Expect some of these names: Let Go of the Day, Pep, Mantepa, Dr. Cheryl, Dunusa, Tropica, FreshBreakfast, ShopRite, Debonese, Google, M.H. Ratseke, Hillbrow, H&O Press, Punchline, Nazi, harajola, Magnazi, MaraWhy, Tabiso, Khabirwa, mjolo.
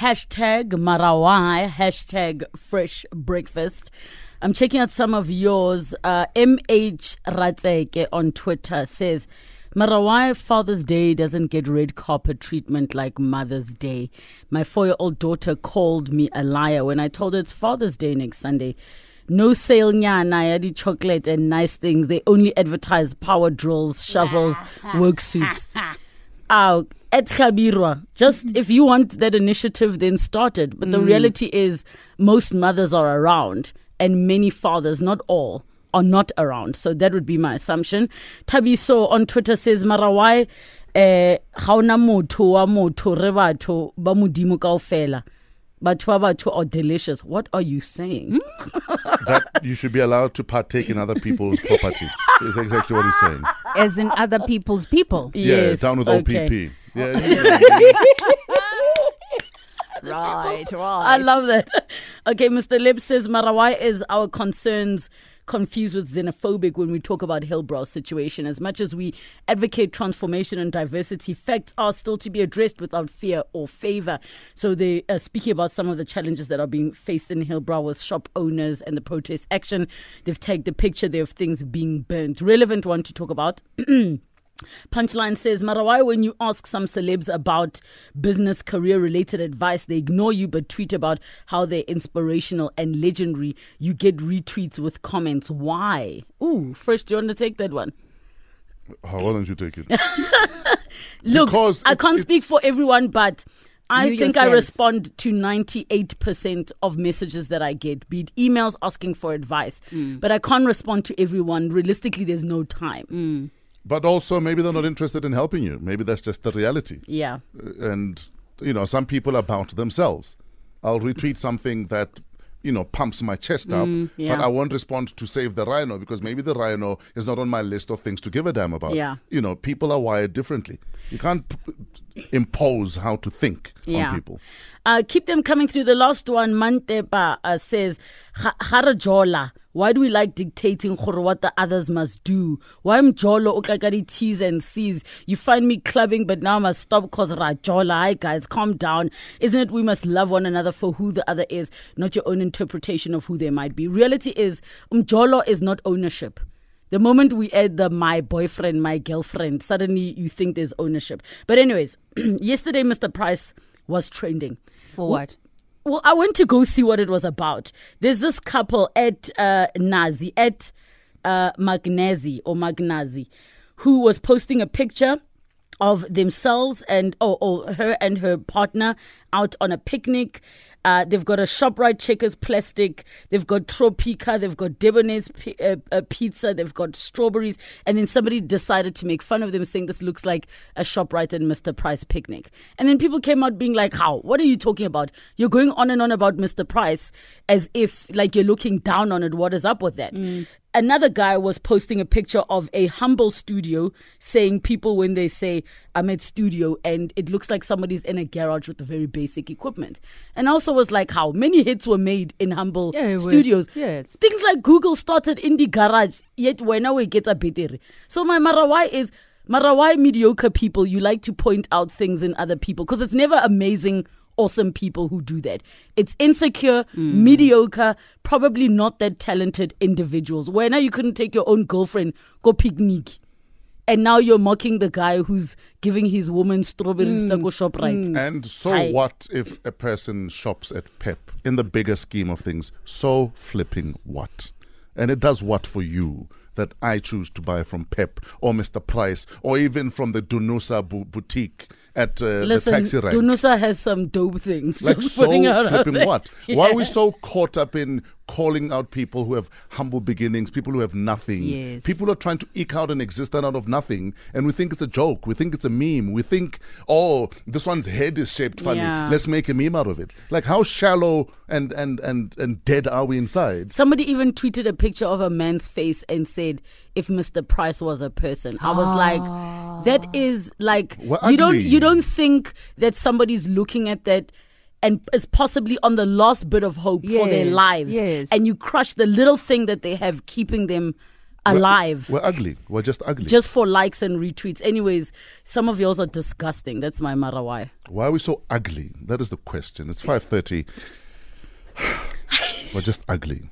Hashtag MaraWhy, hashtag Fresh Breakfast. I'm checking out some of yours. M.H. Ratseke on Twitter says, MaraWhy Father's Day doesn't get red carpet treatment like Mother's Day. My 4-year-old daughter called me a liar when I told her it's Father's Day next Sunday. No sale nyana, yadi chocolate and nice things. They only advertise power drills, shovels, work suits. At Khabirwa, just if you want that initiative, then start it. But the reality is most mothers are around and many fathers, not all, are not around. So that would be my assumption. Tabiso on Twitter says, MaraWhy, haona motho wa motho re batho ba modimo kaofela. Batho ba batho are delicious. What are you saying? That you should be allowed to partake in other people's property. Is exactly what he's saying. As in other people's people. Yes. Yeah, down with OPP. Right. I love that. Okay, Mr. Lip says MaraWhy is our concerns confused with xenophobic when we talk about Hillbrow situation. As much as we advocate transformation and diversity, facts are still to be addressed without fear or favor. So they are speaking about some of the challenges that are being faced in Hillbrow with shop owners and the protest action. They've taken a picture there of things being burnt. Relevant one to talk about. Punchline says, MaraWhy, when you ask some celebs about business career-related advice, they ignore you but tweet about how they're inspirational and legendary. You get retweets with comments. Why? Ooh, Fresh, do you want to take that one? Why don't you take it? Look, because I can't speak for everyone, but I think I respond to 98% of messages that I get, be it emails asking for advice. But I can't respond to everyone. Realistically, there's no time. But also, maybe they're not interested in helping you. Maybe that's just the reality. Yeah. And, you know, some people are bound to themselves. I'll retweet something that, you know, pumps my chest up, but I won't respond to save the rhino because maybe the rhino is not on my list of things to give a damn about. Yeah. You know, people are wired differently. You can't impose how to think on people. Keep them coming through. The last one, Mantepa says, harajola. Why do we like dictating what the others must do? Why mjolo okakari T's and C's? You find me clubbing, but now I must stop because rajola. Hi, guys, calm down. Isn't it we must love one another for who the other is, not your own interpretation of who they might be? Reality is, mjolo is not ownership. The moment we add the my boyfriend, my girlfriend, suddenly you think there's ownership. But anyways, yesterday Mr. Price was trending. For what? Well, I went to go see what it was about. There's this couple at Nazi, at Magnazi or Magnazi, who was posting a picture of themselves and her and her partner out on a picnic. They've got a ShopRite checkers plastic. They've got Tropica. They've got Debonese pizza. They've got strawberries. And then somebody decided to make fun of them, saying this looks like a ShopRite and Mr. Price picnic. And then people came out being like, how? What are you talking about? You're going on and on about Mr. Price as if like you're looking down on it. What is up with that? Another guy was posting a picture of a humble studio, saying people when they say, I'm at studio, and it looks like somebody's in a garage with the very basic equipment. And I also was like, how many hits were made in humble studios? Things like Google started in the garage, yet when we get a better. So my MaraWhy is, MaraWhy mediocre people, you like to point out things in other people, because it's never amazing awesome people who do that. It's insecure, mediocre, probably not that talented individuals. Where now you couldn't take your own girlfriend, go picnic. And now you're mocking the guy who's giving his woman strawberries to go shop right. And so what if a person shops at Pep? In the bigger scheme of things, so flipping what? And it does what for you that I choose to buy from Pep or Mr. Price or even from the Dunusa boutique at the taxi rank. Dunusa has some dope things. Like just so flipping what? Yeah. Why are we so caught up in calling out people who have humble beginnings, people who have nothing? Yes. People are trying to eke out an existence out of nothing, and we think it's a joke. We think it's a meme. We think, oh, this one's head is shaped funny. Yeah. Let's make a meme out of it. Like how shallow and dead are we inside? Somebody even tweeted a picture of a man's face and said, if Mr. Price was a person. I was like, that is like, you don't think that somebody's looking at that and is possibly on the last bit of hope for their lives. And you crush the little thing that they have keeping them alive. We're ugly. We're just ugly. Just for likes and retweets. Anyways, some of yours are disgusting. That's my MaraWhy. Why are we so ugly? That is the question. It's 5:30. We're just ugly.